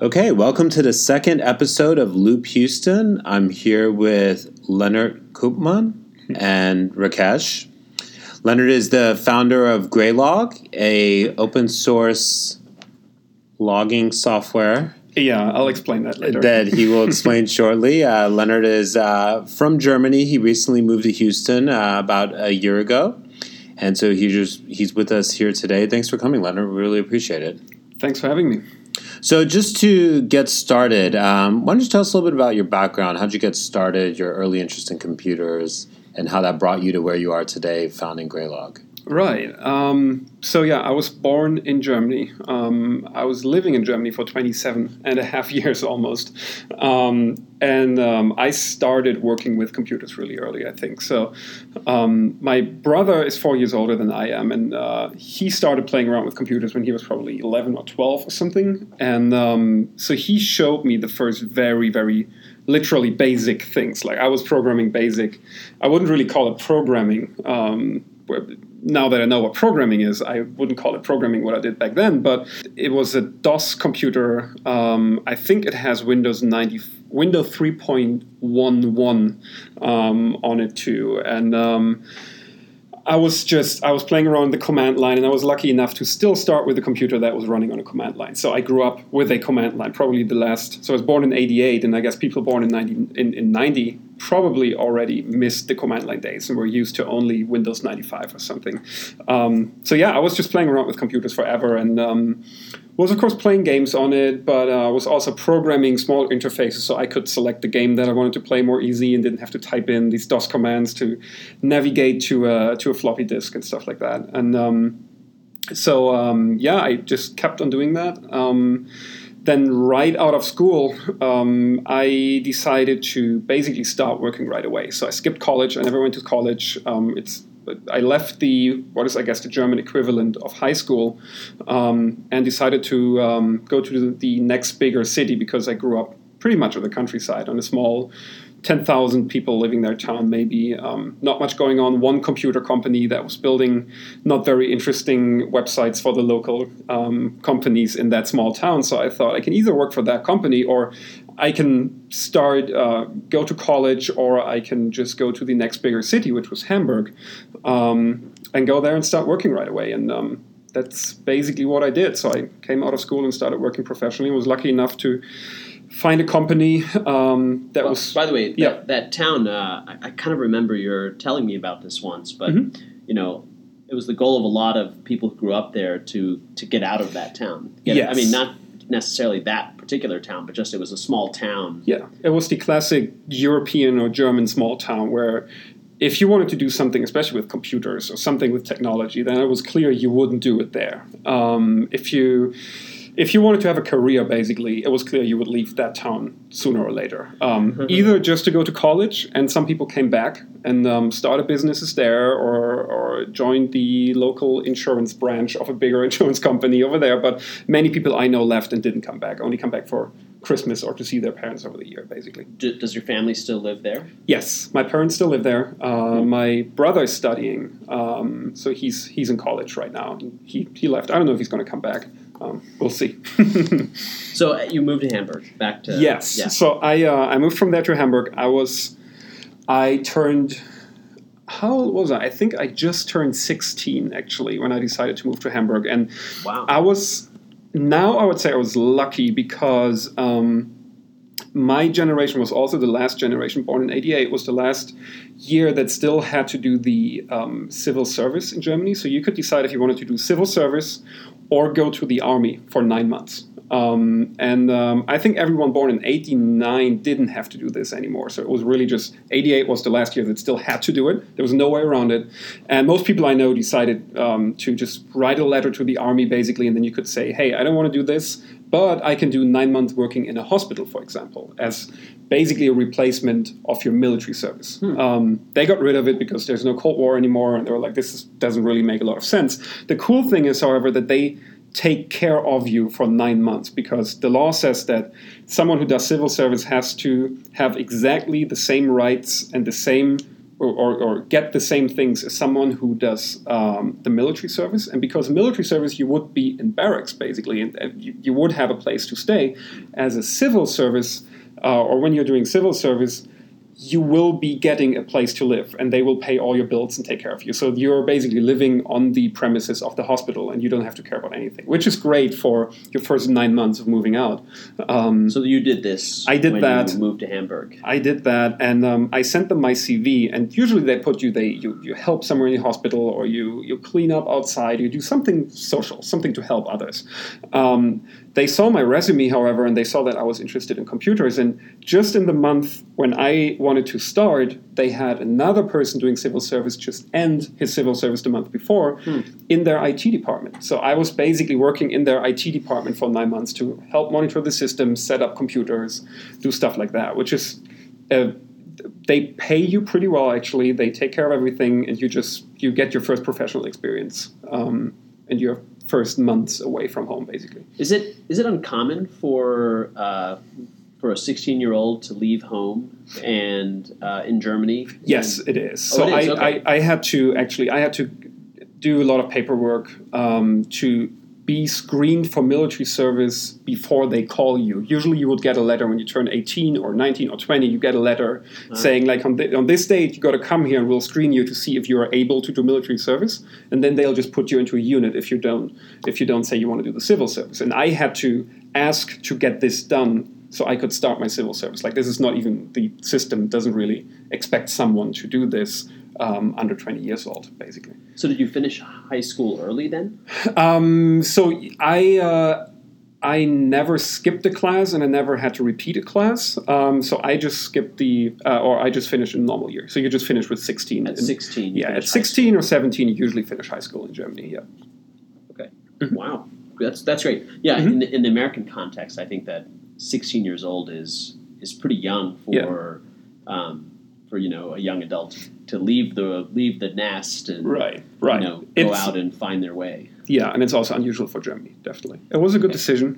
Okay, welcome to the second episode of Loop Houston. I'm here with Lennart Koopmann and Rakesh. Lennart is the founder of Graylog, a open source logging software. Yeah, I'll explain that later. That he will explain shortly. Lennart is from Germany. He recently moved to Houston about a year ago. And so he's with us here today. Thanks for coming, Lennart. We really appreciate it. Thanks for having me. So just to get started, why don't you tell us a little bit about your background? How did you get started, your early interest in computers, and how that brought you to where you are today, founding Graylog? Right. I was born in Germany. I was living in Germany for 27 and a half years almost. I started working with computers really early, I think. So my brother is 4 years older than I am, and he started playing around with computers when he was probably 11 or 12 or something. And so he showed me the first very, very literally basic things. Like I was programming basic. I wouldn't really call it programming. Now that I know what programming is, I wouldn't call it programming what I did back then, but it was a DOS computer. I think it has Windows 3.11 on it too. And I was playing around the command line, and I was lucky enough to still start with a computer that was running on a command line. So I grew up with a command line, probably the last. So I was born in 88, and I guess people born in 90 probably already missed the command line days and were used to only Windows 95 or something. I was just playing around with computers forever, and was of course playing games on it, but I was also programming small interfaces so I could select the game that I wanted to play more easy and didn't have to type in these DOS commands to navigate to a floppy disk and stuff like that. And I just kept on doing that. Then right out of school, I decided to basically start working right away. So I skipped college. I never went to college. I left the German equivalent of high school, and decided to go to the next bigger city, because I grew up pretty much on the countryside, on a small 10,000 people living their town, maybe. Not much going on. One computer company that was building not very interesting websites for the local companies in that small town. So I thought I can either work for that company, or I can start, go to college, or I can just go to the next bigger city, which was Hamburg, and go there and start working right away. And that's basically what I did. So I came out of school and started working professionally. I was lucky enough to find a company was... By the way, that town, I kind of remember you're telling me about this once, but, it was the goal of a lot of people who grew up there to get out of that town. Yes. I mean, not necessarily that particular town, but just it was a small town. Yeah, it was the classic European or German small town where if you wanted to do something, especially with computers or something with technology, then it was clear you wouldn't do it there. If you wanted to have a career, basically, it was clear you would leave that town sooner or later. Either just to go to college, and some people came back and started businesses there, or joined the local insurance branch of a bigger insurance company over there. But many people I know left and didn't come back, only come back for Christmas or to see their parents over the year, basically. Does your family still live there? Yes, my parents still live there. My brother's studying, so he's in college right now. He left. I don't know if he's going to come back. We'll see. So you moved to Hamburg, back to... Yes. Yeah. So I moved from there to Hamburg. How old was I? I think I just turned 16, actually, when I decided to move to Hamburg. And wow. I would say I was lucky, because my generation was also the last generation, born in 88, was the last year that still had to do the civil service in Germany. So you could decide if you wanted to do civil service or go to the army for 9 months. I think everyone born in 89 didn't have to do this anymore. So it was really just 88 was the last year that still had to do it. There was no way around it. And most people I know decided to just write a letter to the army, basically, and then you could say, hey, I don't want to do this, but I can do 9 months working in a hospital, for example, as basically a replacement of your military service. They got rid of it because there's no Cold War anymore, and they were like, this doesn't really make a lot of sense. The cool thing is, however, that they take care of you for 9 months, because the law says that someone who does civil service has to have exactly the same rights and the same or get the same things as someone who does the military service. And because of military service, you would be in barracks, basically, and you would have a place to stay. As a civil service, or when you're doing civil service, you will be getting a place to live, and they will pay all your bills and take care of you. So you're basically living on the premises of the hospital, and you don't have to care about anything, which is great for your first 9 months of moving out. So you did this. I did that. You moved to Hamburg. I did that, and I sent them my CV. And usually they put you, you help somewhere in the hospital, or you clean up outside, you do something social, something to help others. They saw my resume, however, and they saw that I was interested in computers. And just in the month when I wanted to start, they had another person doing civil service just end his civil service the month before in their IT department. So I was basically working in their IT department for 9 months to help monitor the system, set up computers, do stuff like that, which is... they pay you pretty well, actually. They take care of everything, and you get your first professional experience and you're... first months away from home, basically. Is it uncommon for a 16-year-old to leave home and in Germany? Yes, it is. Oh, so it is? Okay. I had to do a lot of paperwork to be screened for military service before they call you. Usually you would get a letter when you turn 18 or 19 or 20, you get a letter saying, like, on this date, you got to come here and we'll screen you to see if you are able to do military service. And then they'll just put you into a unit if you don't say you want to do the civil service. And I had to ask to get this done so I could start my civil service. Like, this is not even, the system doesn't really expect someone to do this under 20 years old, basically. So did you finish high school early then? So I never skipped a class, and I never had to repeat a class. So I just skipped I just finished a normal year. So you just finish with 16. At 16. Yeah, at 16 or 17, you usually finish high school in Germany, yeah. Okay. Mm-hmm. Wow. That's great. Yeah, mm-hmm. in the American context, I think that 16 years old is pretty young for a young adult to leave the nest and right. Go out and find their way. Yeah, and it's also unusual for Germany, definitely. It was a good decision,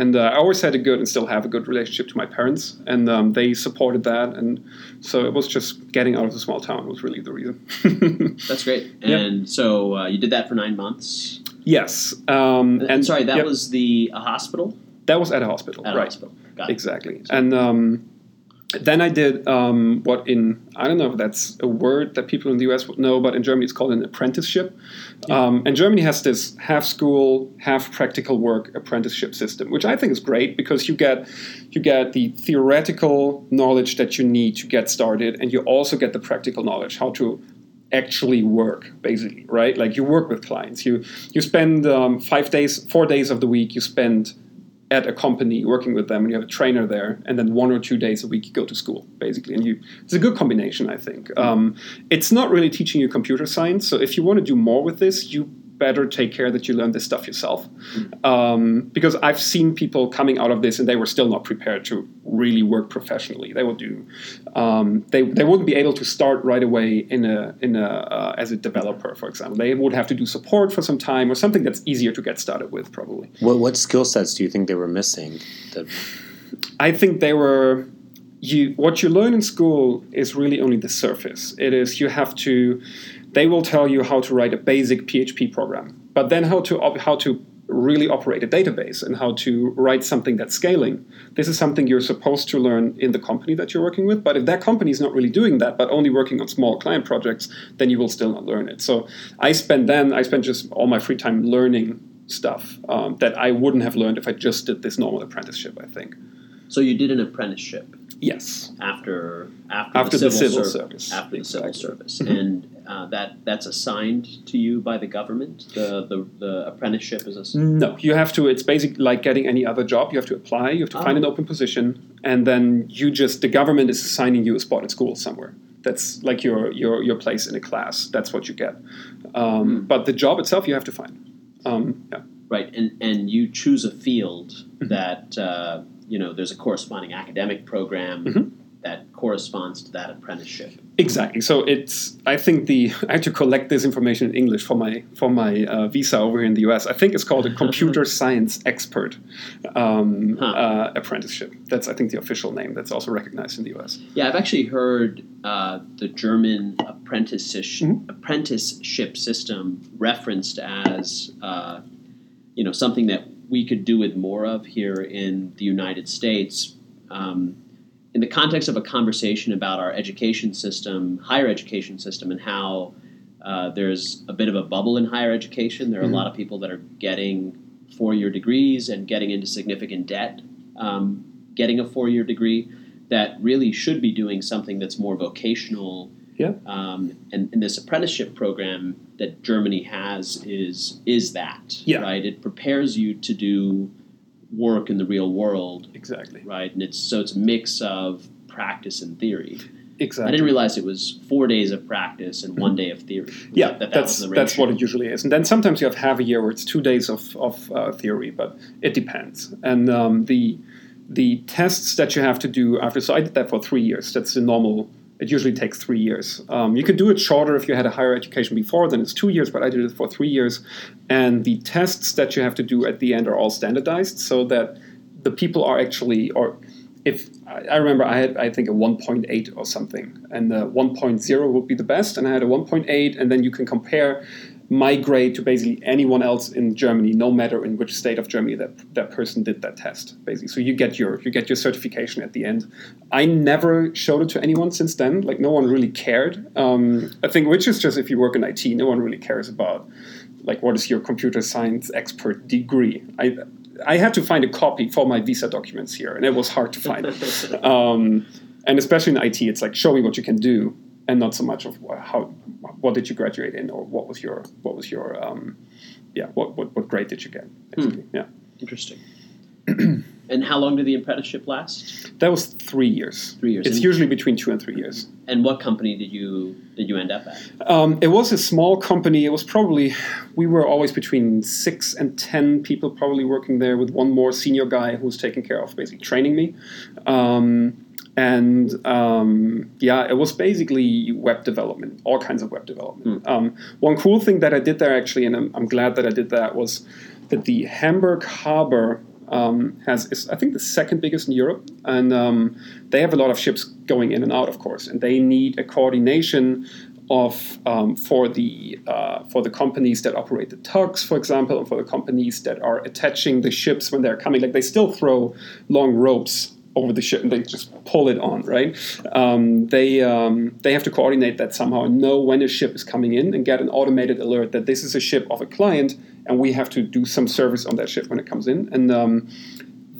and I always had a good and still have a good relationship to my parents, and they supported that, and so it was just getting out of the small town was really the reason. That's great. And so you did that for 9 months? Yes. Was the hospital? That was at a hospital, right? Got it. Exactly. And then I did I don't know if that's a word that people in the US would know, but in Germany it's called an apprenticeship. Yeah. And Germany has this half school, half practical work apprenticeship system, which I think is great because you get the theoretical knowledge that you need to get started, and you also get the practical knowledge, how to actually work, basically, right? Like, you work with clients. You spend 4 days of the week, you spend at a company working with them, and you have a trainer there, and then 1 or 2 days a week you go to school, basically. And it's a good combination, I think. It's not really teaching you computer science, so if you want to do more with this, you better take care that you learn this stuff yourself. Because I've seen people coming out of this, and they were still not prepared to really work professionally. They would do. They wouldn't be able to start right away in a as a developer, for example. They would have to do support for some time or something that's easier to get started with, probably. What skill sets do you think they were missing? I think they were. What you learn in school is really only the surface. It is you have to. They will tell you how to write a basic PHP program, but then how to really operate a database and how to write something that's scaling. This is something you're supposed to learn in the company that you're working with. But if that company is not really doing that, but only working on small client projects, then you will still not learn it. So I spent just all my free time learning stuff that I wouldn't have learned if I just did this normal apprenticeship, I think. So you did an apprenticeship. Yes. After the civil service. After the civil service. And that's assigned to you by the government? The apprenticeship is assigned? No. You have to, it's basically like getting any other job. You have to apply. You have to find an open position. And then the government is assigning you a spot in school somewhere. That's like your place in a class. That's what you get. But the job itself you have to find. Right. And you choose a field that... there's a corresponding academic program that corresponds to that apprenticeship. Exactly. So it's, I think I had to collect this information in English for my visa over here in the US. I think it's called a computer science expert apprenticeship. That's, I think, the official name that's also recognized in the US. Yeah, I've actually heard the German apprenticeship system referenced as, something that we could do with more of here in the United States. In the context of a conversation about our education system, higher education system, and how there's a bit of a bubble in higher education. There are a lot of people that are getting four-year degrees and getting into significant debt, getting a four-year degree, that really should be doing something that's more vocational. Yeah. And this apprenticeship program that Germany has is that, right? It prepares you to do work in the real world. Exactly. Right. And it's a mix of practice and theory. Exactly. I didn't realize it was 4 days of practice and 1 day of theory. Yeah, that's what it usually is. And then sometimes you have a year where it's 2 days of theory, but it depends. And the tests that you have to do after, so I did that for 3 years. That's the normal. It usually takes 3 years. You could do it shorter if you had a higher education before, then it's 2 years, but I did it for 3 years. And the tests that you have to do at the end are all standardized so that the people are actually, or if I remember, I had, I think, a 1.8 or something, and the 1.0 would be the best, and I had a 1.8, and then you can compare my grade to basically anyone else in Germany, no matter in which state of Germany that person did that test, basically. So you get your certification at the end. I never showed it to anyone since then. Like, no one really cared. I think, which is just, if you work in IT, no one really cares about, like, what is your computer science expert degree. I had to find a copy for my visa documents here, and it was hard to find. And especially in IT, it's like, show me what you can do, and not so much of what did you graduate in, or what was your what grade did you get? Yeah, interesting. And how long did the apprenticeship last? That was 3 years. 3 years. It's usually between 2 and 3 years. And what company did you end up at? It was a small company. It was probably, we were always between 6 and 10 people probably working there, with one more senior guy who was taking care of basically training me. It was basically web development, all kinds of web development. One cool thing that I did there, actually, and I'm glad that I did that, was that the Hamburg harbor is, I think, the second biggest in Europe. And they have a lot of ships going in and out, of course, and they need a coordination of for the companies that operate the tugs, for example, and for the companies that are attaching the ships when they're coming. Like, they still throw long ropes over the ship, and they just pull it on, right? They have to coordinate that somehow and know when a ship is coming in and get an automated alert that this is a ship of a client, and we have to do some service on that ship when it comes in. And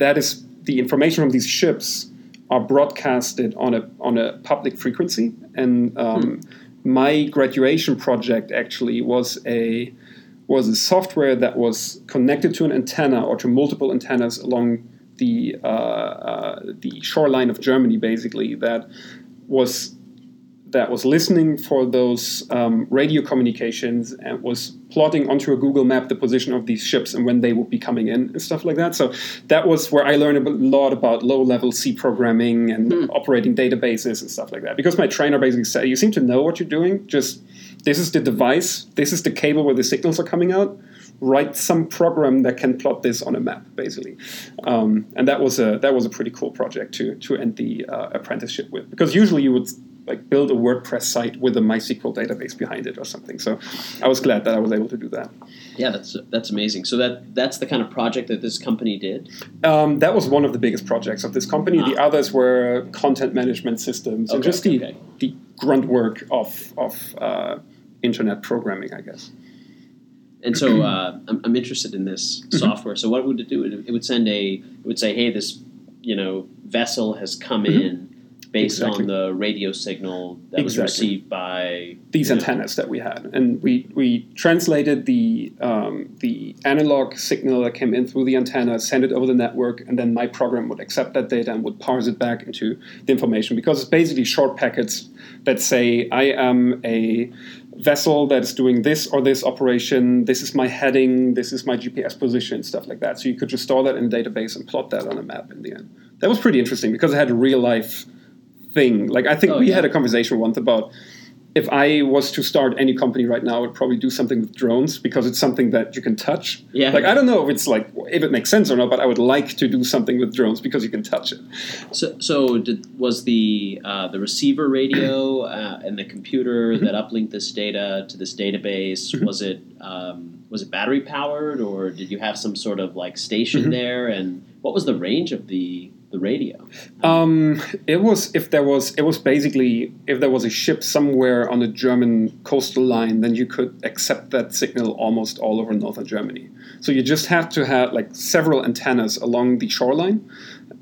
that is, the information from these ships are broadcasted on a public frequency. And my graduation project actually was a software that was connected to an antenna, or to multiple antennas along the shoreline of Germany, basically, that was listening for those radio communications, and was plotting onto a Google map the position of these ships and when they would be coming in and stuff like that. So that was where I learned a lot about low-level C programming and operating databases and stuff like that. Because my trainer basically said, you seem to know what you're doing, just this is the device, this is the cable where the signals are coming out. Write some program that can plot this on a map, basically, and that was a pretty cool project to end the apprenticeship with. Because usually you would build a WordPress site with a MySQL database behind it or something. So I was glad that I was able to do that. Yeah, that's amazing. So that's the kind of project that this company did? That was one of the biggest projects of this company. Ah. The others were content management systems, and just the grunt work of internet programming, I guess. And so I'm interested in this software. So what would it do? It would say, hey, this vessel has come in based on the radio signal that was received by these antennas that we had, and we translated the analog signal that came in through the antenna, sent it over the network, and then my program would accept that data and would parse it back into the information. Because it's basically short packets that say, I am a vessel that is doing this or this operation, this is my heading, this is my GPS position, stuff like that. So you could just store that in a database and plot that on a map in the end. That was pretty interesting because it had real life thing. Like, I think we had a conversation once about if I was to start any company right now, I would probably do something with drones because it's something that you can touch. Yeah. Like, I don't know if it's like, if it makes sense or not, but I would like to do something with drones because you can touch it. So was the receiver radio and the computer that uplinked this data to this database, was it battery powered, or did you have some sort of like station there? And what was the range of the radio? It was basically if there was a ship somewhere on the German coastal line, then you could accept that signal almost all over northern Germany. So you just had to have like several antennas along the shoreline,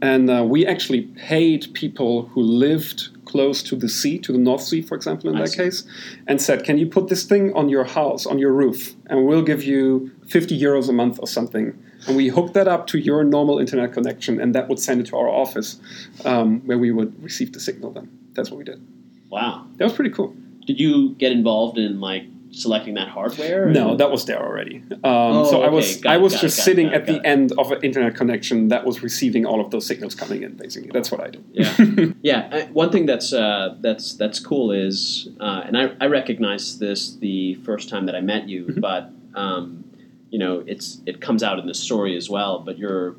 and we actually paid people who lived close to the sea, to the North Sea, for example, in that case, and said, "Can you put this thing on your house, on your roof, and we'll give you 50 euros a month or something." And we hooked that up to your normal internet connection, and that would send it to our office, where we would receive the signal then. That's what we did. Wow. That was pretty cool. Did you get involved in, like, selecting that hardware? No, that was there already. I was just sitting at the end of an internet connection that was receiving all of those signals coming in, basically. That's what I did. Yeah. One thing that's cool is, and I recognized this the first time that I met you, but... you know, it comes out in the story as well, but we're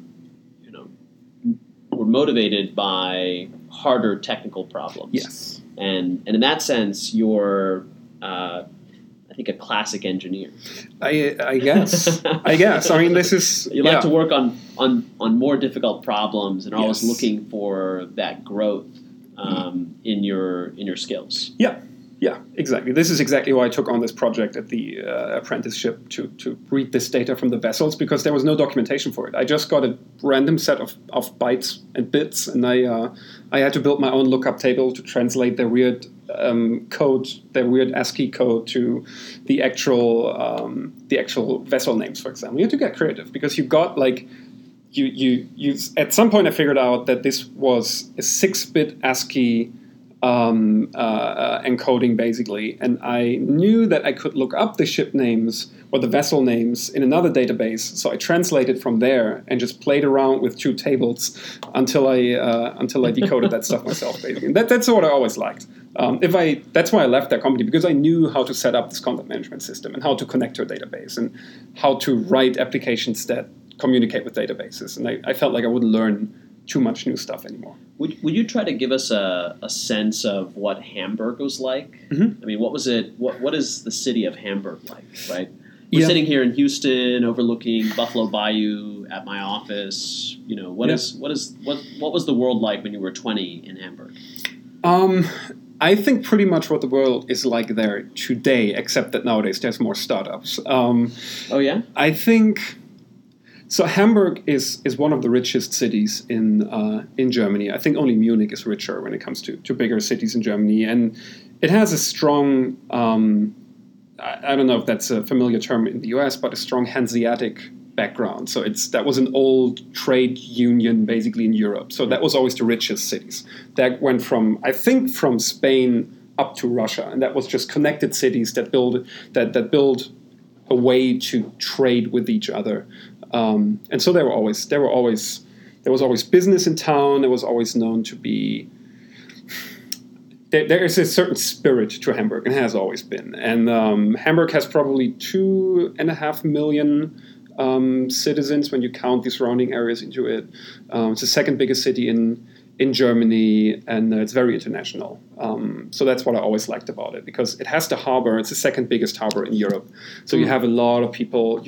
motivated by harder technical problems. Yes. And in that sense, you're, I think, a classic engineer. I guess. I mean, this is... You like to work on more difficult problems and always looking for that growth in your skills. Yeah. Yeah, exactly. This is exactly why I took on this project at the apprenticeship to read this data from the vessels, because there was no documentation for it. I just got a random set of bytes and bits, and I had to build my own lookup table to translate their weird code, their weird ASCII code, to the actual vessel names, for example. You had to get creative because you got like... You at some point I figured out that this was a 6-bit ASCII encoding, basically, and I knew that I could look up the ship names or the vessel names in another database, so I translated from there and just played around with two tables until I decoded that stuff myself, basically. And that's what I always liked. That's why I left that company, because I knew how to set up this content management system and how to connect to a database and how to write applications that communicate with databases, and I felt like I would learn too much new stuff anymore. Would you try to give us a sense of what Hamburg was like? Mm-hmm. I mean, what was it? What is the city of Hamburg like? Right, we're sitting here in Houston, overlooking Buffalo Bayou at my office. You know, what was the world like when you were 20 in Hamburg? I think pretty much what the world is like there today, except that nowadays there's more startups. I think. So Hamburg is one of the richest cities in Germany. I think only Munich is richer when it comes to bigger cities in Germany. And it has a strong, I don't know if that's a familiar term in the US, but a strong Hanseatic background. So that was an old trade union basically in Europe. So that was always the richest cities. That went from Spain up to Russia. And that was just connected cities that build a way to trade with each other. And so there was always business in town. It was always known to be, there is a certain spirit to Hamburg, and has always been. And Hamburg has probably 2.5 million citizens when you count the surrounding areas into it. It's the second biggest city in Germany, and it's very international. So that's what I always liked about it, because it has the harbor. It's the second biggest harbor in Europe. So you have a lot of people.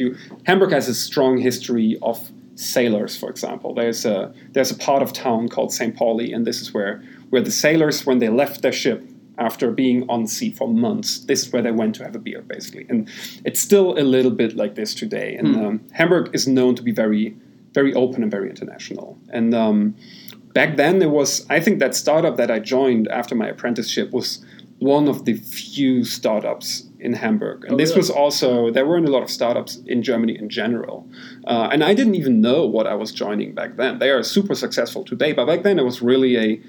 Hamburg has a strong history of sailors, for example. There's a part of town called St. Pauli, and this is where the sailors, when they left their ship after being on sea for months, this is where they went to have a beer, basically. And it's still a little bit like this today. And Hamburg is known to be very, very open and very international. And back then, I think that startup that I joined after my apprenticeship was one of the few startups in Hamburg. And this was also, there weren't a lot of startups in Germany in general. And I didn't even know what I was joining back then. They are super successful today, but back then it was really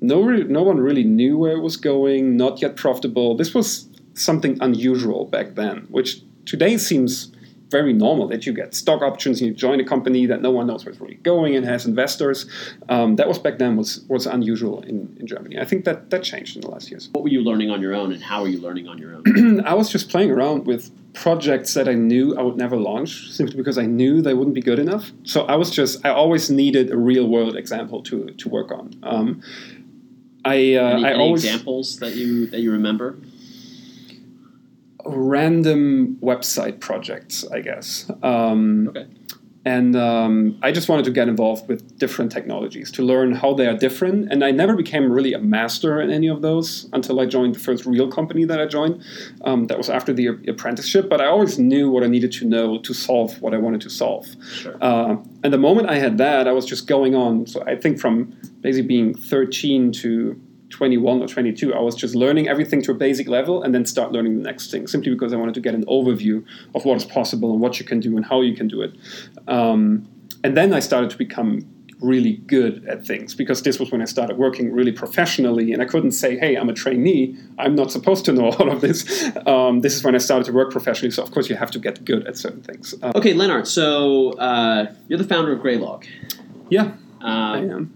no one really knew where it was going, not yet profitable. This was something unusual back then, which today seems very normal that you get stock options and you join a company that no one knows where it's really going and has investors. That was back then was unusual in Germany. I think that changed in the last years. What were you learning on your own, and how were you learning on your own? I was just playing around with projects that I knew I would never launch, simply because I knew they wouldn't be good enough. So I always needed a real world example to work on. Any examples that you remember? Random website projects, I guess. Okay. And I just wanted to get involved with different technologies to learn how they are different. And I never became really a master in any of those until I joined the first real company that I joined. That was after the apprenticeship. But I always knew what I needed to know to solve what I wanted to solve. Sure. And the moment I had that, I was just going on. So I think from basically being 13 to 21 or 22, I was just learning everything to a basic level and then start learning the next thing, simply because I wanted to get an overview of what is possible and what you can do and how you can do it. And then I started to become really good at things, because this was when I started working really professionally, and I couldn't say, hey, I'm a trainee, I'm not supposed to know all of this. This is when I started to work professionally, so of course you have to get good at certain things. Okay, Lennart, so you're the founder of Graylog. Yeah, I am.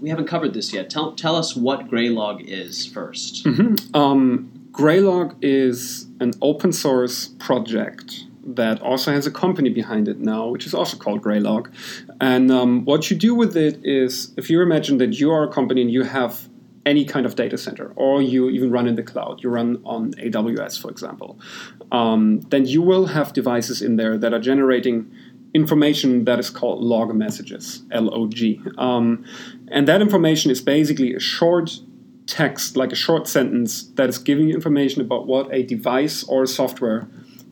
We haven't covered this yet. Tell us what Graylog is first. Mm-hmm. Graylog is an open source project that also has a company behind it now, which is also called Graylog. And what you do with it is, if you imagine that you are a company and you have any kind of data center, or you even run in the cloud, you run on AWS, for example, then you will have devices in there that are generating information that is called log messages, LOG. And that information is basically a short text, like a short sentence, that is giving you information about what a device or software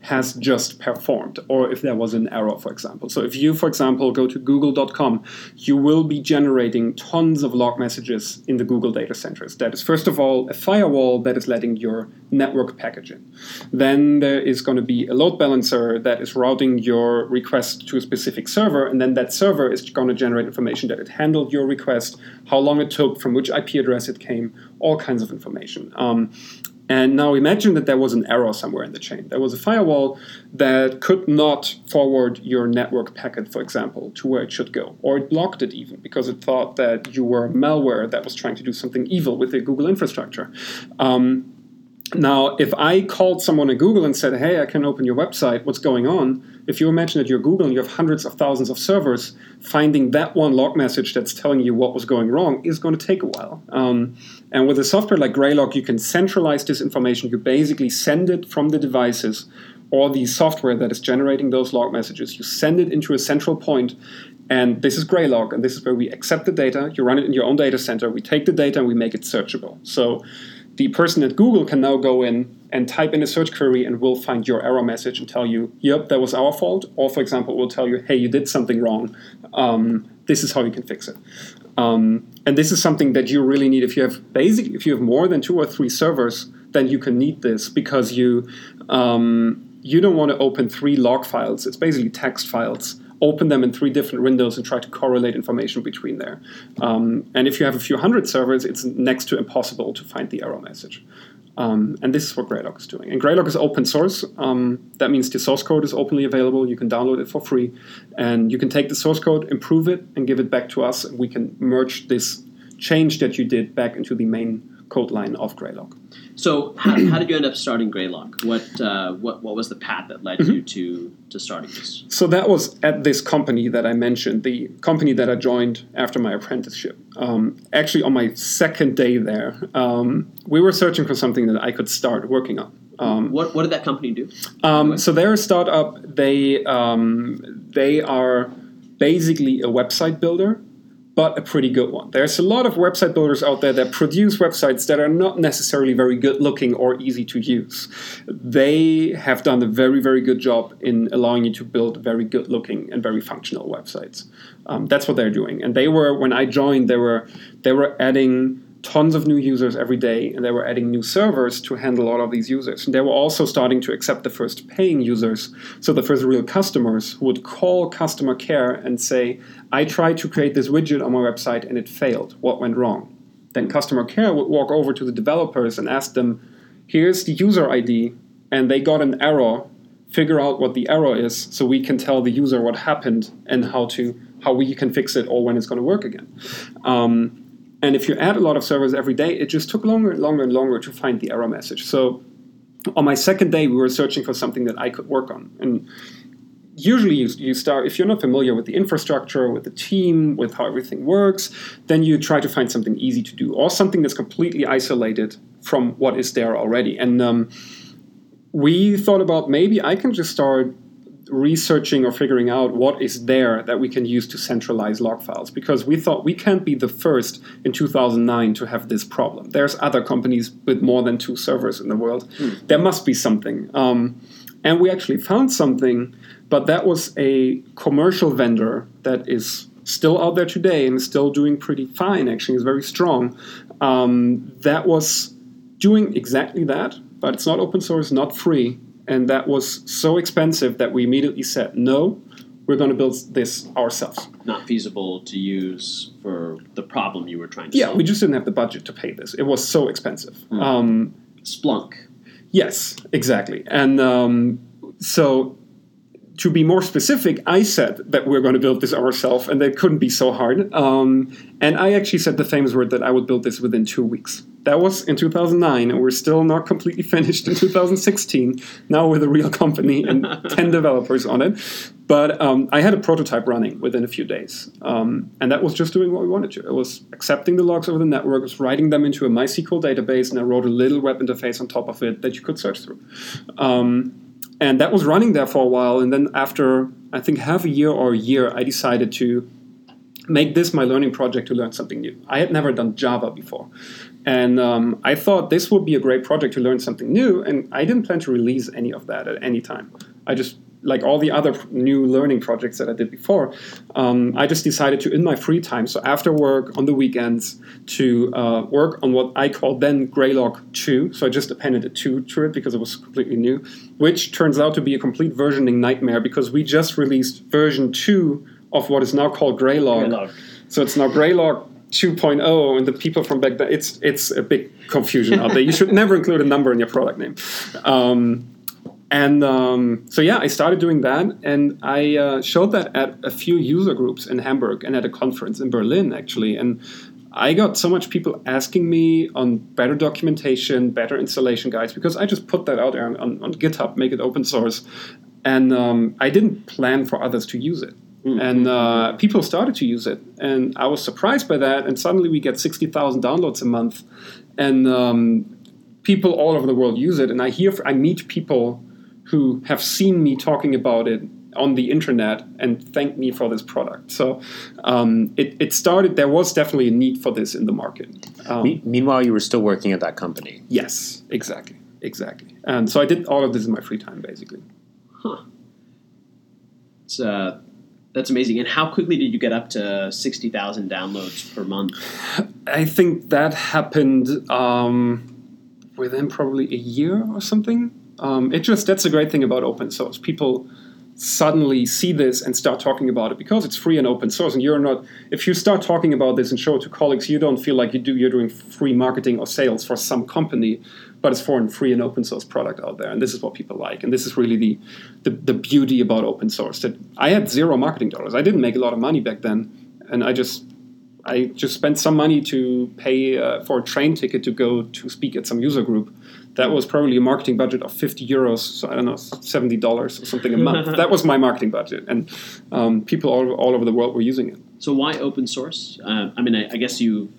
has just performed, or if there was an error, for example. So if you, for example, go to google.com, you will be generating tons of log messages in the Google data centers. That is, first of all, a firewall that is letting your network package in. Then there is going to be a load balancer that is routing your request to a specific server, and then that server is going to generate information that it handled your request, how long it took, from which IP address it came, all kinds of information. And now imagine that there was an error somewhere in the chain. There was a firewall that could not forward your network packet, for example, to where it should go. Or it blocked it even, because it thought that you were malware that was trying to do something evil with the Google infrastructure. Now, if I called someone at Google and said, hey, I can open your website, what's going on? If you imagine that you're Google and you have hundreds of thousands of servers, finding that one log message that's telling you what was going wrong is going to take a while. And with a software like Graylog, you can centralize this information. You basically send it from the devices or the software that is generating those log messages. You send it into a central point. And this is Graylog, and this is where we accept the data. You run it in your own data center. We take the data and we make it searchable. So the person at Google can now go in and type in a search query and will find your error message and tell you, yep, that was our fault. Or, for example, will tell you, hey, you did something wrong. This is how you can fix it. And this is something that you really need. If you have more than 2 or 3 servers, then you can need this, because you don't want to open 3 log files. It's basically text files. Open them in 3 different windows and try to correlate information between there. And if you have a few hundred servers, it's next to impossible to find the error message. And this is what Graylog is doing. And Graylog is open source. That means the source code is openly available. You can download it for free. And you can take the source code, improve it, and give it back to us. And we can merge this change that you did back into the main code line of Graylog. So how did you end up starting Graylog? What was the path that led you to starting this? So that was at this company that I mentioned, the company that I joined after my apprenticeship. Actually, on my second day there, we were searching for something that I could start working on. What did that company do? So they're a startup. They are basically a website builder, but a pretty good one. There's a lot of website builders out there that produce websites that are not necessarily very good looking or easy to use. They have done a very, very good job in allowing you to build very good looking and very functional websites. That's what they're doing. And they were, when I joined, they were adding tons of new users every day, and they were adding new servers to handle all of these users. And they were also starting to accept the first paying users, so the first real customers who would call customer care and say, I tried to create this widget on my website and it failed. What went wrong? Then customer care would walk over to the developers and ask them, here's the user ID, and they got an error figure out what the error is so we can tell the user what happened and how we can fix it or when it's going to work again. And if you add a lot of servers every day, it just took longer and longer and longer to find the error message. So on my second day, we were searching for something that I could work on. And usually you start, if you're not familiar with the infrastructure, with the team, with how everything works, then you try to find something easy to do or something that's completely isolated from what is there already. And we thought about maybe I can just start researching or figuring out what is there that we can use to centralize log files, because we thought we can't be the first in 2009 to have this problem. There's other companies with more than 2 servers in the world. There must be something. And we actually found something, but that was a commercial vendor that is still out there today and is still doing pretty fine, actually. It's very strong. That was doing exactly that, but it's not open source, not free. And that was so expensive that we immediately said, no, we're going to build this ourselves. Not feasible to use for the problem you were trying to solve. Yeah, we just didn't have the budget to pay this. It was so expensive. Splunk. Yes, exactly. And so to be more specific, I said that we're going to build this ourselves, and that couldn't be so hard. And I actually said the famous word that I would build this within 2 weeks. That was in 2009, and we're still not completely finished in 2016. Now we're the real company and 10 developers on it. But I had a prototype running within a few days, and that was just doing what we wanted to. It was accepting the logs over the network, it was writing them into a MySQL database, and I wrote a little web interface on top of it that you could search through. And that was running there for a while, and then after, I think, half a year or a year, I decided to make this my learning project to learn something new. I had never done Java before. And I thought this would be a great project to learn something new, and I didn't plan to release any of that at any time. I just, like all the other new learning projects that I did before, I just decided to, in my free time, so after work, on the weekends, to work on what I called then Graylog 2. So I just appended a 2 to it because it was completely new, which turns out to be a complete versioning nightmare because we just released version 2 of what is now called Graylog. So it's now Graylog 2.0, and the people from back then, it's a big confusion out there. You should never include a number in your product name. So I started doing that, and I showed that at a few user groups in Hamburg and at a conference in Berlin, actually. And I got so much people asking me on better documentation, better installation guides, because I just put that out there on GitHub, make it open source. And I didn't plan for others to use it. Mm-hmm. And people started to use it, and I was surprised by that, and suddenly we get 60,000 downloads a month, and people all over the world use it, and I meet people who have seen me talking about it on the internet and thank me for this product. So it started, there was definitely a need for this in the market. Meanwhile, you were still working at that company. Yes, exactly. And so I did all of this in my free time, basically. Huh. It's... That's amazing. And how quickly did you get up to 60,000 downloads per month? I think that happened within probably a year or something. That's the great thing about open source. People suddenly see this and start talking about it because it's free and open source. And if you start talking about this and show it to colleagues, you don't feel like you're doing free marketing or sales for some company, but it's for a free and open source product out there. And this is what people like. And this is really the beauty about open source, that I had 0 marketing dollars. I didn't make a lot of money back then. And I just spent some money to pay for a train ticket to go to speak at some user group. That was probably a marketing budget of 50 euros, so I don't know, $70 or something a month. That was my marketing budget, and people all over the world were using it. So why open source? I guess you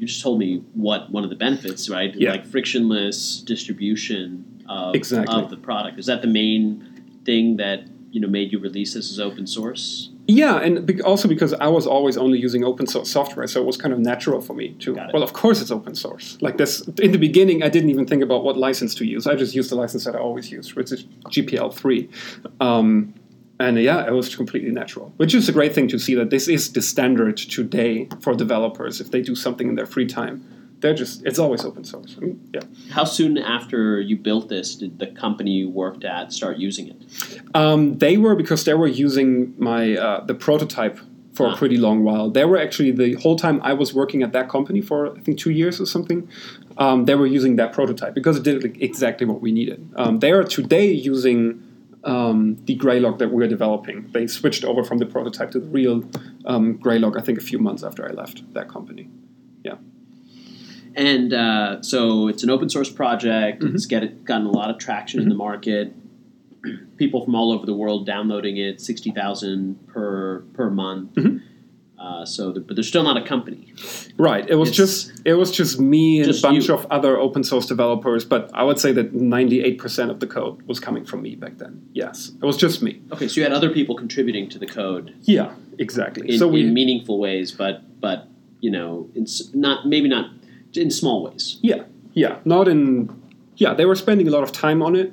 just told me what one of the benefits, right? Yeah. Like frictionless distribution of the product. Is that the main thing that made you release this as open source? Yeah, and also because I was always only using open source software, so it was kind of natural for me to, well, of course it's open source. Like this, in the beginning, I didn't even think about what license to use. I just used the license that I always used, which is GPL3. It was completely natural, which is a great thing to see that this is the standard today for developers. If they do something in their free time, it's always open source. How soon after you built this did the company you worked at start using it? They were using my the prototype for a pretty long while. They were actually, the whole time I was working at that company for, I think, 2 years or something, they were using that prototype because it did exactly what we needed. They are today using the Graylog that we were developing. They switched over from the prototype to the real Graylog, I think, a few months after I left that company. Yeah. And so it's an open source project. Mm-hmm. It's gotten a lot of traction in the market. People from all over the world downloading it, 60,000 per month. Mm-hmm. But they're still not a company, right? It was just me and just a bunch of other open source developers. But I would say that 98% of the code was coming from me back then. Yes, it was just me. Okay, so you had other people contributing to the code. Yeah, exactly. In meaningful ways, but you know, maybe not in small ways. Yeah, they were spending a lot of time on it.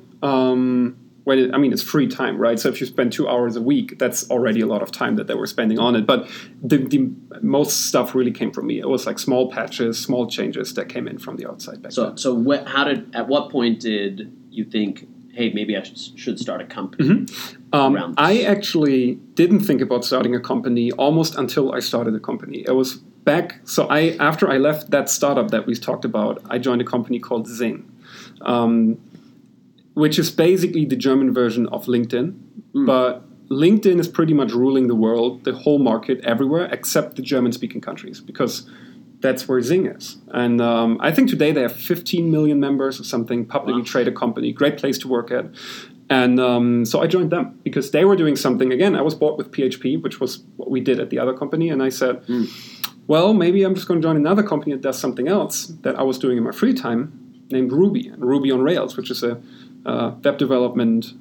It's free time, right? So if you spend 2 hours a week, that's already a lot of time that they were spending on it. But the most stuff really came from me. It was like small patches, small changes that came in from the outside back then. So at what point did you think, hey, maybe I should start a company? Mm-hmm. Around this? I actually didn't think about starting a company almost until I started a company. It was back. So after I left that startup that we talked about, I joined a company called Zing. Which is basically the German version of LinkedIn. Mm. But LinkedIn is pretty much ruling the world, the whole market, everywhere, except the German-speaking countries, because that's where Zing is. And I think today they have 15 million members or something, publicly traded company, great place to work at. And so I joined them because they were doing something. Again, I was bought with PHP, which was what we did at the other company. And I said, well, maybe I'm just going to join another company that does something else that I was doing in my free time, named Ruby, and Ruby on Rails, which is a web development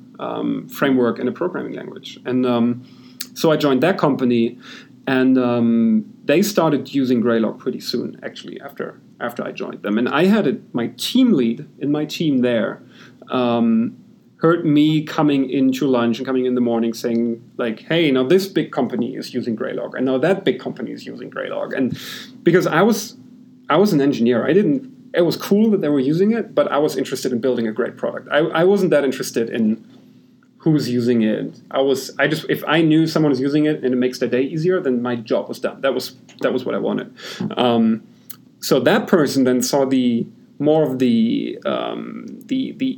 framework in a programming language. And so I joined that company, and they started using Graylog pretty soon, actually, after I joined them. And I had my team lead in my team there heard me coming into lunch and coming in the morning saying, like, hey, now this big company is using Graylog, and now that big company is using Graylog. And because I was an engineer, it was cool that they were using it, but I was interested in building a great product. I wasn't that interested in who's using it. If I knew someone was using it and it makes their day easier, then my job was done. That was what I wanted. So that person then saw the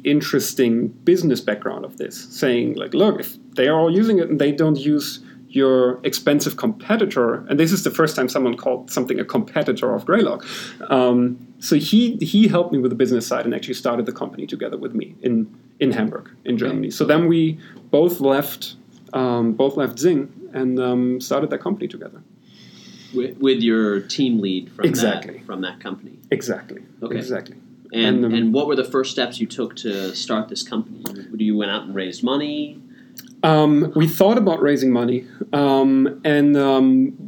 interesting business background of this, saying, like, look, if they are all using it and they don't use your expensive competitor, and this is the first time someone called something a competitor of Graylog. So he helped me with the business side and actually started the company together with me in Hamburg, in Germany. Okay. So then we both left Zing and started that company together. With your team lead from that company. Exactly. Okay. Exactly. And what were the first steps you took to start this company? You went out and raised money? We thought about raising money,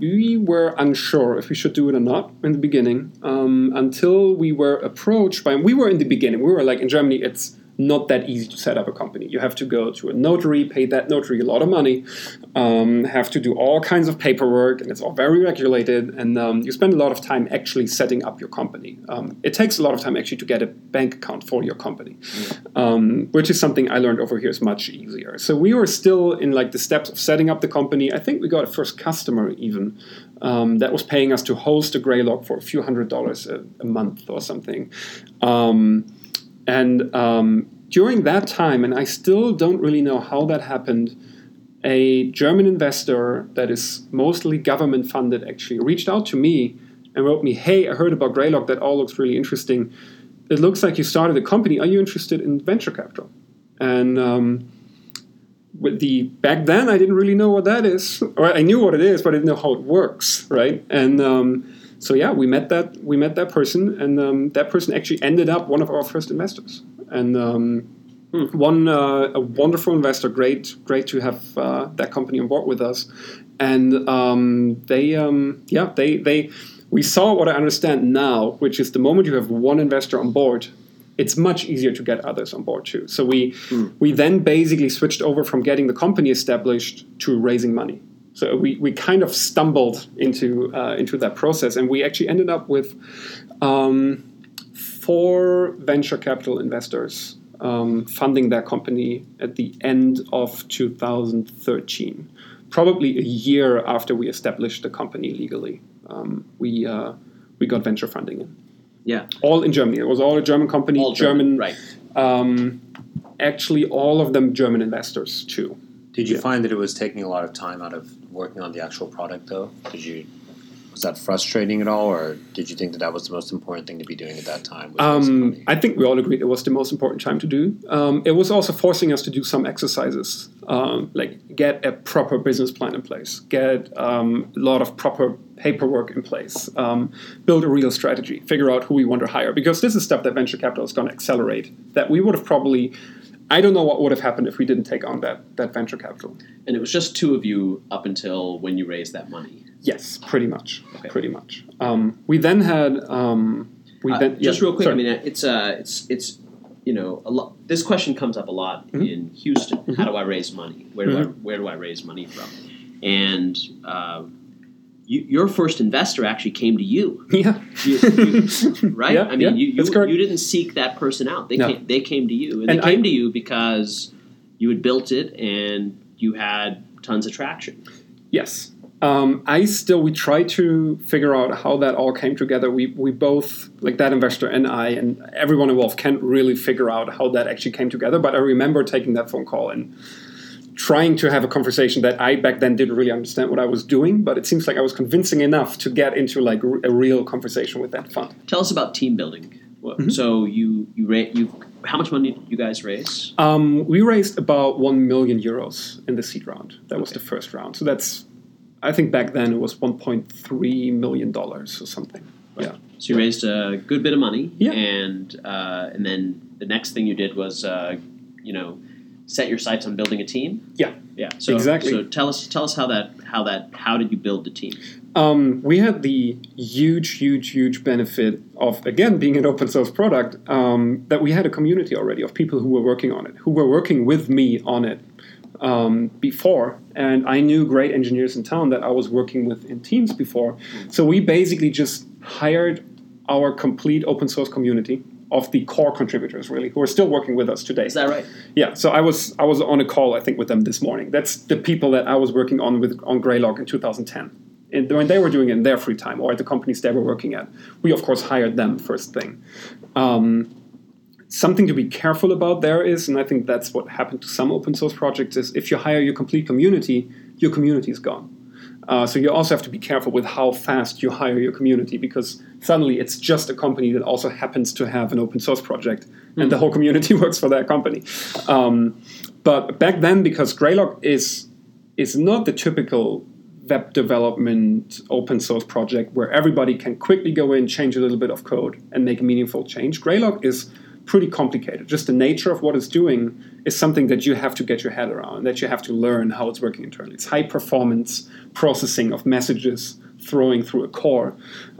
we were unsure if we should do it or not in the beginning, until we were approached by, we were in Germany, it's not that easy to set up a company. You have to go to a notary, pay that notary a lot of money, have to do all kinds of paperwork, and it's all very regulated, and you spend a lot of time actually setting up your company. It takes a lot of time actually to get a bank account for your company, which is something I learned over here is much easier. So we were still in the steps of setting up the company. I think we got a first customer even that was paying us to host a Graylog for a few $100s a month or something. During that time, and I still don't really know how that happened, a German investor that is mostly government funded actually reached out to me and wrote me, hey, I heard about Graylog. That all looks really interesting. It looks like you started a company. Are you interested in venture capital? And back then, I didn't really know what that is. Or I knew what it is, but I didn't know how it works, right? And we met that person, and that person actually ended up one of our first investors. And a wonderful investor, great to have that company on board with us. And we saw what I understand now, which is the moment you have one investor on board, it's much easier to get others on board too. So we then basically switched over from getting the company established to raising money. So we kind of stumbled into that process, and we actually ended up with 4 venture capital investors funding that company at the end of 2013, probably a year after we established the company legally. We got venture funding in. Yeah, all in Germany. It was all a German company, all German, right? actually all of them German investors too. Did you find that it was taking a lot of time out of working on the actual product, though? Was that frustrating at all, or did you think that that was the most important thing to be doing at that time? I think we all agreed it was the most important time to do. It was also forcing us to do some exercises, like get a proper business plan in place, get a lot of proper paperwork in place, build a real strategy, figure out who we want to hire, because this is stuff that venture capital is going to accelerate, that we would have probably... I don't know what would have happened if we didn't take on that venture capital. And it was just two of you up until when you raised that money? Yes, pretty much. Okay. Pretty much. We then had real quick. Sorry. I mean, it's you know, a lot. This question comes up a lot in Houston. Mm-hmm. How do I raise money? Where do I raise money from? And your first investor actually came to you. Yeah. Right? Yeah, I mean, you didn't seek that person out. They came to you. And they came to you because you had built it and you had tons of traction. Yes. We try to figure out how that all came together. We both, like that investor and I and everyone involved, can't really figure out how that actually came together. But I remember taking that phone call and trying to have a conversation that I back then didn't really understand what I was doing, but it seems like I was convincing enough to get into like a real conversation with that fund. Tell us about team building. Mm-hmm. So you how much money did you guys raise? We raised about 1 million euros in the seed round. That was the first round. So that's, I think back then it was $1.3 million or something. Right. Yeah. So you raised a good bit of money. Yeah. And then the next thing you did was, set your sights on building a team. Yeah, yeah. So, exactly. So tell us how did you build the team? We had the huge benefit of again being an open source product that we had a community already of people who were working on it, who were working with me on it before, and I knew great engineers in town that I was working with in teams before. Mm-hmm. So we basically just hired our complete open source community of the core contributors, really, who are still working with us today. Is that right? Yeah. So I was on a call, I think, with them this morning. That's the people that I was working on Graylog in 2010. And when they were doing it in their free time or at the companies they were working at, we, of course, hired them first thing. Something to be careful about there is, and I think that's what happened to some open source projects, is if you hire your complete community, your community is gone. So you also have to be careful with how fast you hire your community, because suddenly it's just a company that also happens to have an open source project, and the whole community works for that company. But back then, because Graylog is not the typical web development open source project where everybody can quickly go in, change a little bit of code, and make a meaningful change, Graylog is pretty complicated. Just the nature of what it's doing is something that you have to get your head around, that you have to learn how it's working internally. It's high performance processing of messages throwing through a core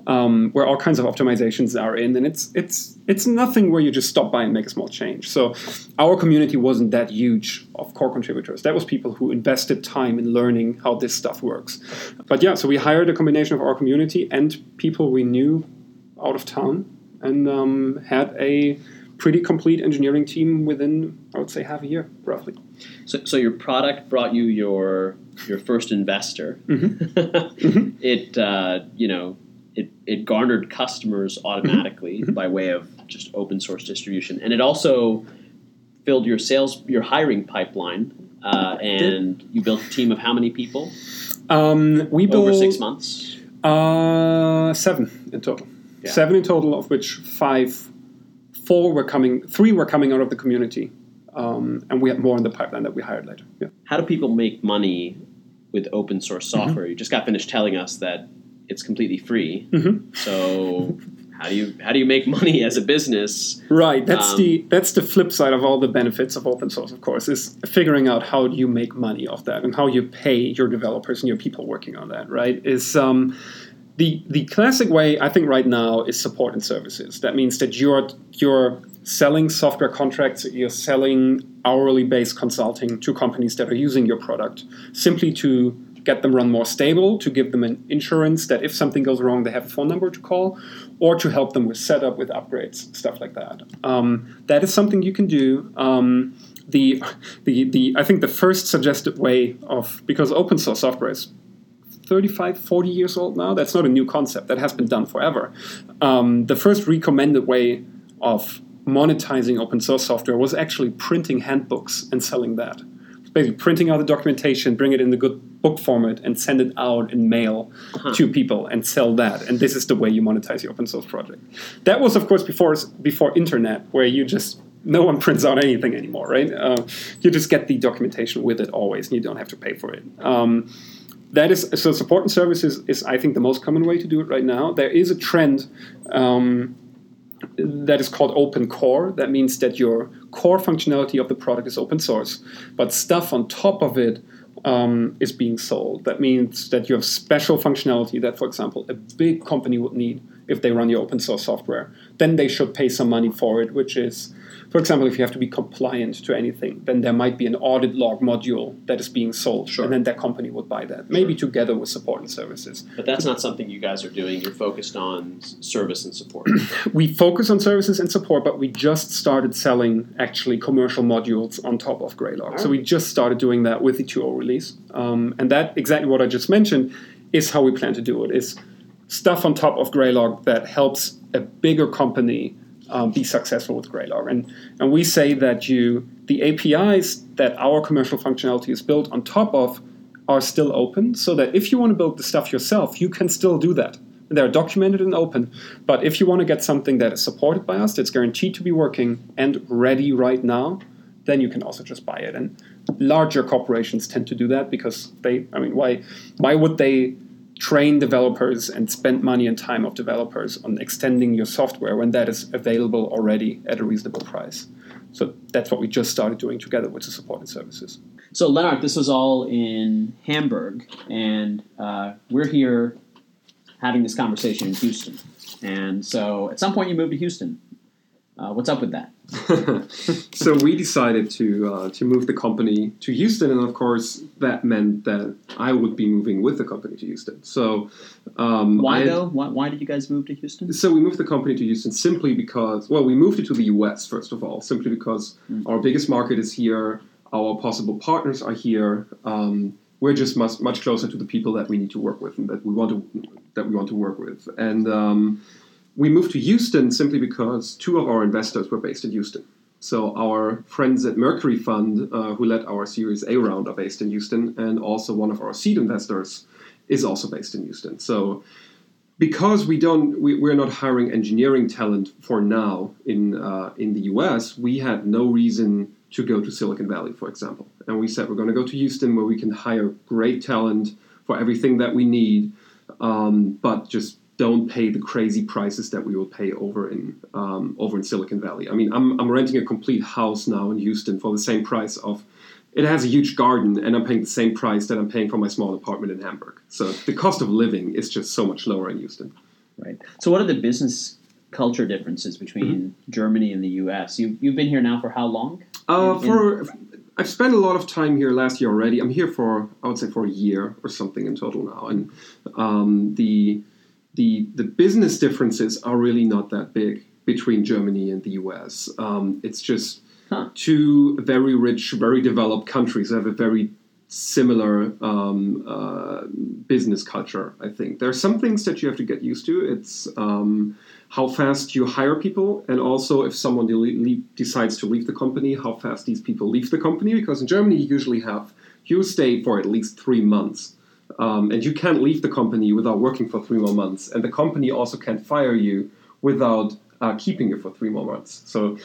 where all kinds of optimizations are in, and it's nothing where you just stop by and make a small change. So our community wasn't that huge of core contributors. That was people who invested time in learning how this stuff works. But yeah, so we hired a combination of our community and people we knew out of town, and had a pretty complete engineering team within, I would say, half a year, roughly. So your product brought you your first investor. Mm-hmm. Mm-hmm. It garnered customers automatically by way of just open source distribution, and it also filled your hiring pipeline. And you built a team of how many people? We built over 6 months. 7 in total. Yeah. 7 in total, of which 3 were coming out of the community, and we had more in the pipeline that we hired later. Yeah. How do people make money with open source software? Mm-hmm. You just got finished telling us that it's completely free. Mm-hmm. So how do you make money as a business? Right. That's the flip side of all the benefits of open source, of course, is figuring out how do you make money off that and how you pay your developers and your people working on that. Right. Is the classic way, I think, right now is support and services. That means that you're selling software contracts, you're selling hourly-based consulting to companies that are using your product simply to get them run more stable, to give them an insurance that if something goes wrong, they have a phone number to call, or to help them with setup, with upgrades, stuff like that. That is something you can do. I think the first suggested way of, because open source software is 35, 40 years old now. That's not a new concept. That has been done forever. The first recommended way of monetizing open source software was actually printing handbooks and selling that. Basically printing out the documentation, bring it in the good book format, and send it out in mail to people and sell that. And this is the way you monetize your open source project. That was, of course, before internet, where you just, no one prints out anything anymore, right? You just get the documentation with it always, and you don't have to pay for it. So support and services is, I think, the most common way to do it right now. There is a trend that is called open core. That means that your core functionality of the product is open source, but stuff on top of it is being sold. That means that you have special functionality that, for example, a big company would need if they run your open source software. Then they should pay some money for it, which is, for example, if you have to be compliant to anything, then there might be an audit log module that is being sold, and then that company would buy that, maybe together with support and services. But that's not something you guys are doing. You're focused on service and support. We focus on services and support, but we just started selling, actually, commercial modules on top of Graylog. Right. So we just started doing that with the 2.0 release. And that, exactly what I just mentioned, is how we plan to do it, is stuff on top of Graylog that helps a bigger company be successful with Graylog. And we say that the APIs that our commercial functionality is built on top of are still open, so that if you want to build the stuff yourself, you can still do that. They're documented and open. But if you want to get something that is supported by us, that's guaranteed to be working and ready right now, then you can also just buy it. And larger corporations tend to do that because why would they train developers and spend money and time of developers on extending your software when that is available already at a reasonable price? So that's what we just started doing together with the support and services. So Lennart, this was all in Hamburg, and we're here having this conversation in Houston. And so at some point you moved to Houston. What's up with that? So we decided to move the company to Houston, and of course that meant that I would be moving with the company to Houston. So why did you guys move to Houston? So we moved the company to Houston simply because, we moved it to the US first of all, simply because our biggest market is here, our possible partners are here. We're just much closer to the people that we need to work with and that we want to work with, and we moved to Houston simply because two of our investors were based in Houston. So our friends at Mercury Fund, who led our Series A round, are based in Houston, and also one of our seed investors is also based in Houston. So because we're not hiring engineering talent for now in the US, we had no reason to go to Silicon Valley, for example. And we said we're going to go to Houston where we can hire great talent for everything that we need, but just don't pay the crazy prices that we will pay over in Silicon Valley. I mean, I'm renting a complete house now in Houston for the same price of, it has a huge garden, and I'm paying the same price that I'm paying for my small apartment in Hamburg. So the cost of living is just so much lower in Houston. Right. So what are the business culture differences between Germany and the U.S.? You've been here now for how long? I've spent a lot of time here last year already. I'm here for a year or something in total now, and The business differences are really not that big between Germany and the U.S. It's just two very rich, very developed countries that have a very similar business culture, I think. There are some things that you have to get used to. It's how fast you hire people, and also if someone decides to leave the company, how fast these people leave the company. Because in Germany, you usually have, you stay for at least 3 months. And you can't leave the company without working for 3 more months. And the company also can't fire you without keeping you for 3 more months. So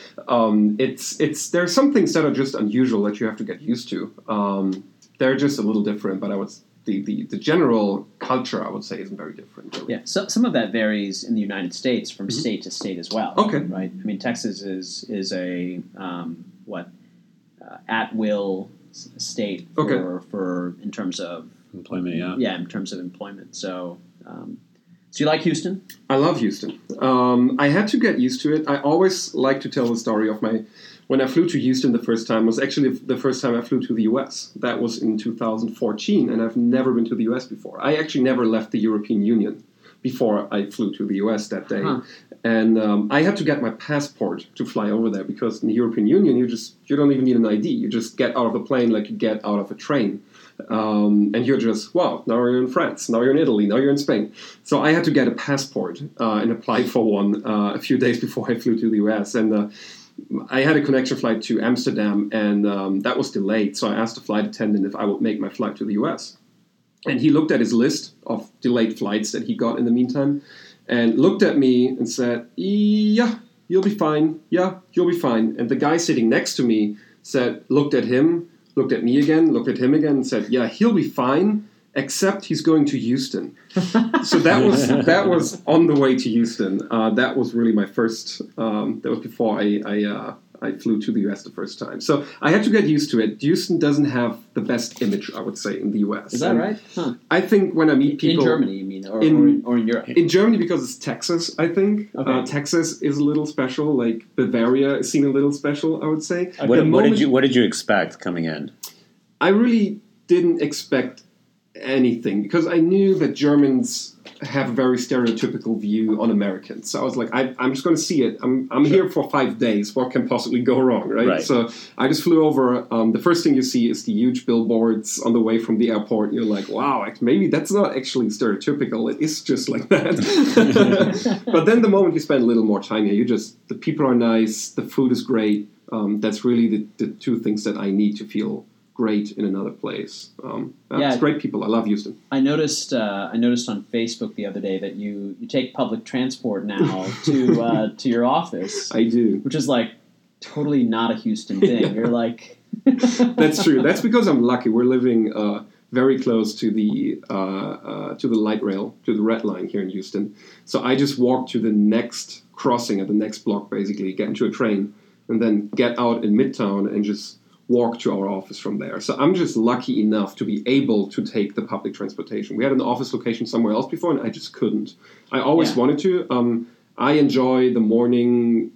there are some things that are just unusual that you have to get used to. They're just a little different, but the general culture, I would say, isn't very different. Really. Yeah, so some of that varies in the United States from state to state as well. Okay. Right? I mean, Texas is a, at-will state for in terms of employment, in terms of employment. So, so you like Houston? I love Houston. I had to get used to it. I always like to tell the story of when I flew to Houston the first time, was actually the first time I flew to the US. That was in 2014, and I've never been to the US before. I actually never left the European Union before I flew to the US that day. Huh. And I had to get my passport to fly over there, because in the European Union, you don't even need an ID. You just get out of a plane like you get out of a train. And you're just, wow, now you're in France, now you're in Italy, now you're in Spain. So I had to get a passport and apply for one a few days before I flew to the US. And I had a connection flight to Amsterdam, and that was delayed. So I asked the flight attendant if I would make my flight to the US. And he looked at his list of delayed flights that he got in the meantime and looked at me and said, yeah, you'll be fine. Yeah, you'll be fine. And the guy sitting next to me said, looked at him, looked at me again, looked at him again, and said, yeah, he'll be fine, except he's going to Houston. So that was on the way to Houston. That was really my first, that was before I flew to the U.S. the first time. So I had to get used to it. Houston doesn't have the best image, I would say, in the U.S. Is that and right? Huh. I think when I meet people... In Germany, you mean, or in Europe? In Germany, because it's Texas, I think. Okay. Texas is a little special. Like, Bavaria is seen a little special, I would say. Okay. What did you expect coming in? I really didn't expect anything, because I knew that Germans have a very stereotypical view on Americans. So I was like, I'm just going to see it. I'm here for 5 days. What can possibly go wrong, right? So I just flew over. The first thing you see is the huge billboards on the way from the airport. You're like, wow, maybe that's not actually stereotypical. It is just like that. But then the moment you spend a little more time here, the people are nice, the food is great. That's really the two things that I need to feel great in another place. It's great people. I love Houston. I noticed on Facebook the other day that you take public transport now to your office. I do. Which is like totally not a Houston thing. Yeah. You're like... That's true. That's because I'm lucky. We're living very close to the light rail, to the red line here in Houston. So I just walk to the next crossing at the next block, basically, get into a train, and then get out in Midtown and just walk to our office from there. So I'm just lucky enough to be able to take the public transportation. We had an office location somewhere else before, and I just couldn't. I always wanted to. I enjoy the morning,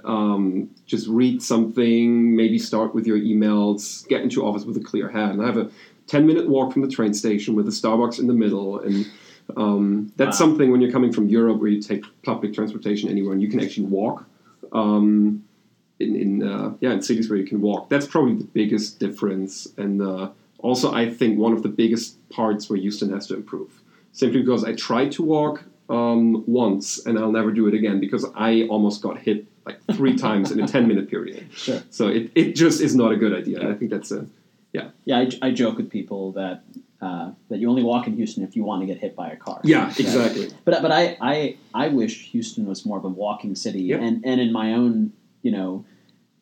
just read something, maybe start with your emails, get into office with a clear head. And I have a 10-minute walk from the train station with a Starbucks in the middle. And that's something when you're coming from Europe where you take public transportation anywhere and you can actually walk. In cities where you can walk. That's probably the biggest difference. And also, I think one of the biggest parts where Houston has to improve. Simply because I tried to walk once, and I'll never do it again, because I almost got hit like 3 times in a 10-minute period. Sure. So it just is not a good idea. Yeah. I think that's yeah. Yeah, I joke with people that you only walk in Houston if you want to get hit by a car. Yeah, exactly. But I wish Houston was more of a walking city. Yep. And in my own...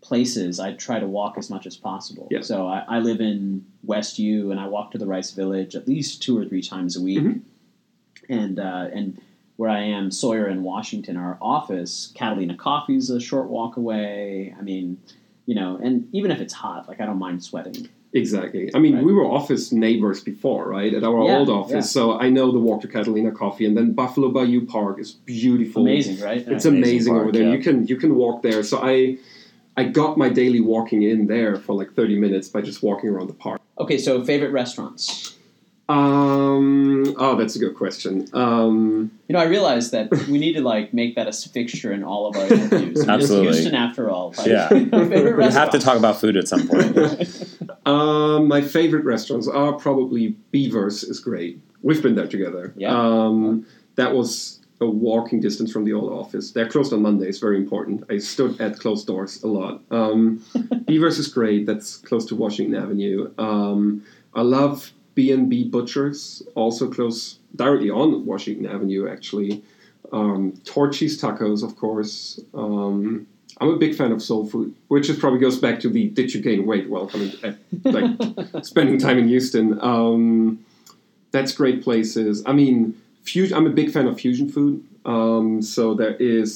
places I try to walk as much as possible. Yeah. So I live in West U, and I walk to the Rice Village at least 2 or 3 times a week. Mm-hmm. And where I am, Sawyer and Washington, our office, Catalina Coffee is a short walk away. I mean, and even if it's hot, like I don't mind sweating. Exactly. I mean, right. We were office neighbors before, right? At our old office. Yeah. So I know the walk to Catalina Coffee, and then Buffalo Bayou Park is beautiful. Amazing, right? It's amazing park, over there. Yeah. You can walk there. So I got my daily walking in there for like 30 minutes by just walking around the park. Okay, so favorite restaurants? That's a good question. I realized that we need to make that a fixture in all of our interviews. Absolutely. It's Houston after all. Like, yeah. We have to talk about food at some point. My favorite restaurants are probably Beavers is great. We've been there together. Yeah. That was a walking distance from the old office. They're closed on Mondays, very important. I stood at closed doors a lot. Beavers is great. That's close to Washington Avenue. I love B&B Butchers, also close, directly on Washington Avenue, actually. Torchy's Tacos, of course. I'm a big fan of soul food, which is probably goes back to the did you gain weight while coming spending time in Houston. That's great places. I mean, I'm a big fan of fusion food. So there is,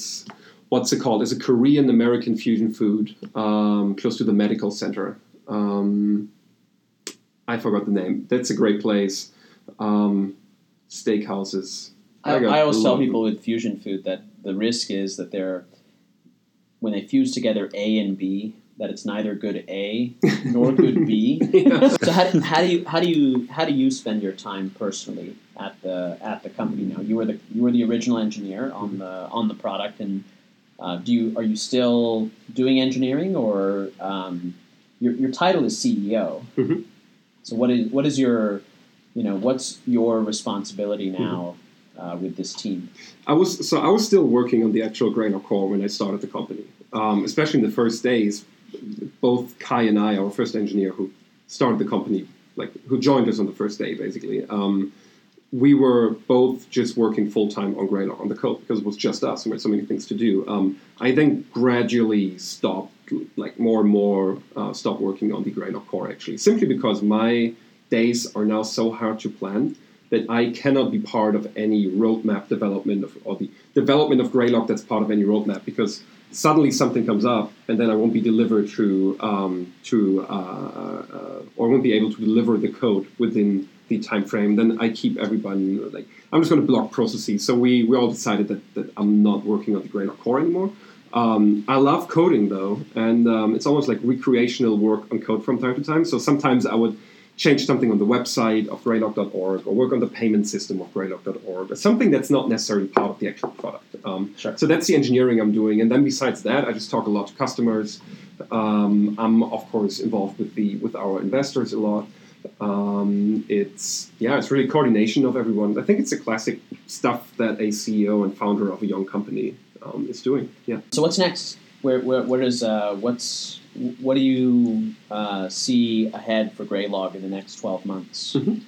what's it called? It's a Korean-American fusion food close to the medical center. I forgot the name. That's a great place. Steakhouses. I always tell people with fusion food that the risk is that when they fuse together A and B, that it's neither good A nor good B. Yeah. So how do you spend your time personally at the company now? You were the original engineer on the product, and are you still doing engineering, or your title is CEO? Mm-hmm. So what is your you know, what's your responsibility now with this team? I was still working on the actual Graylog core when I started the company, especially in the first days. Both Kai and I, our first engineer who started the company, like who joined us on the first day, basically, we were both just working full-time on Graylog, on the code, because it was just us and we had so many things to do. I then gradually stopped, like more and more, stopped working on the Graylog core, actually, simply because my days are now so hard to plan that I cannot be part of any roadmap development of, or the development of Graylog that's part of any roadmap, because suddenly something comes up, and then I won't be delivered or won't be able to deliver the code within the time frame. Then I keep everybody like, I'm just going to block processes. So we all decided that I'm not working on the Graylog core anymore. I love coding though, and it's almost like recreational work on code from time to time. So sometimes I would change something on the website of Graylog.org or work on the payment system of Graylog.org, or something that's not necessarily part of the actual product. Sure. So that's the engineering I'm doing. And then besides that, I just talk a lot to customers. I'm, of course, involved with our investors a lot. It's really coordination of everyone. I think it's the classic stuff that a CEO and founder of a young company is doing. Yeah. So what's next? What do you see ahead for Graylog in the next 12 months? Mm-hmm.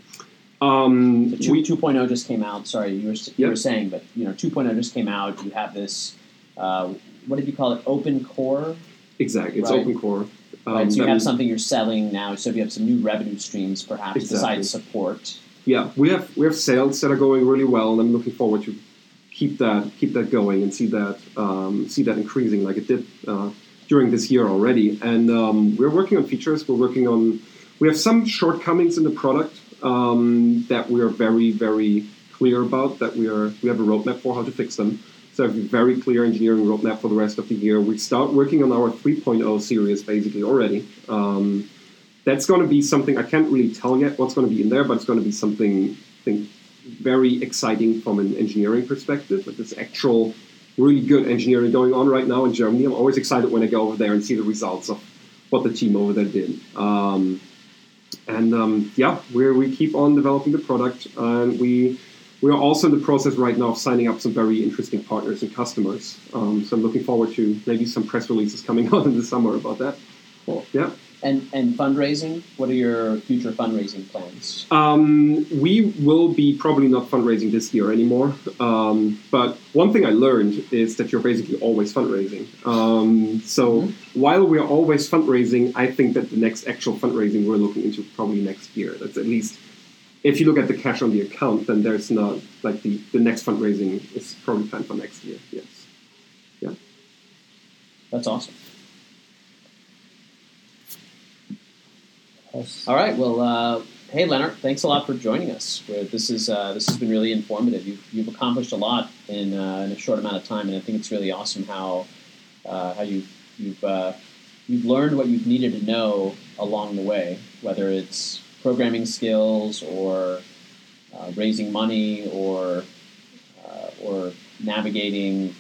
So 2.0 just came out. Sorry, you were saying, but 2.0 just came out. You have this, what did you call it? Open core? Exactly. It's open core. So you have something you're selling now. So if you have some new revenue streams, perhaps, besides support. Yeah, we have sales that are going really well, and I'm looking forward to keep that going and see that increasing like it did during this year already. And we're working on features. We have some shortcomings in the product that we are very, very clear about, that we have a roadmap for how to fix them. So a very clear engineering roadmap for the rest of the year. We start working on our 3.0 series basically already. That's going to be something I can't really tell yet what's going to be in there, but it's going to be something very exciting from an engineering perspective. But there's actual really good engineering going on right now in Germany. I'm always excited when I go over there and see the results of what the team over there did. We keep on developing the product, and we are also in the process right now of signing up some very interesting partners and customers. So I'm looking forward to maybe some press releases coming out in the summer about that. Cool. Yeah. And fundraising, what are your future fundraising plans? We will be probably not fundraising this year anymore. But one thing I learned is that you're basically always fundraising. While we're always fundraising, I think that the next actual fundraising we're looking into probably next year. That's at least, if you look at the cash on the account, then there's not, like the next fundraising is probably planned for next year. Yes. Yeah. That's awesome. All right. Well, hey, Lennart, thanks a lot for joining us. This has been really informative. You've accomplished a lot in a short amount of time, and I think it's really awesome how you've learned what you've needed to know along the way, whether it's programming skills or raising money or navigating,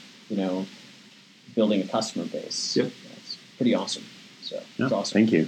building a customer base. Yep. That's pretty awesome. So it's awesome. Thank you.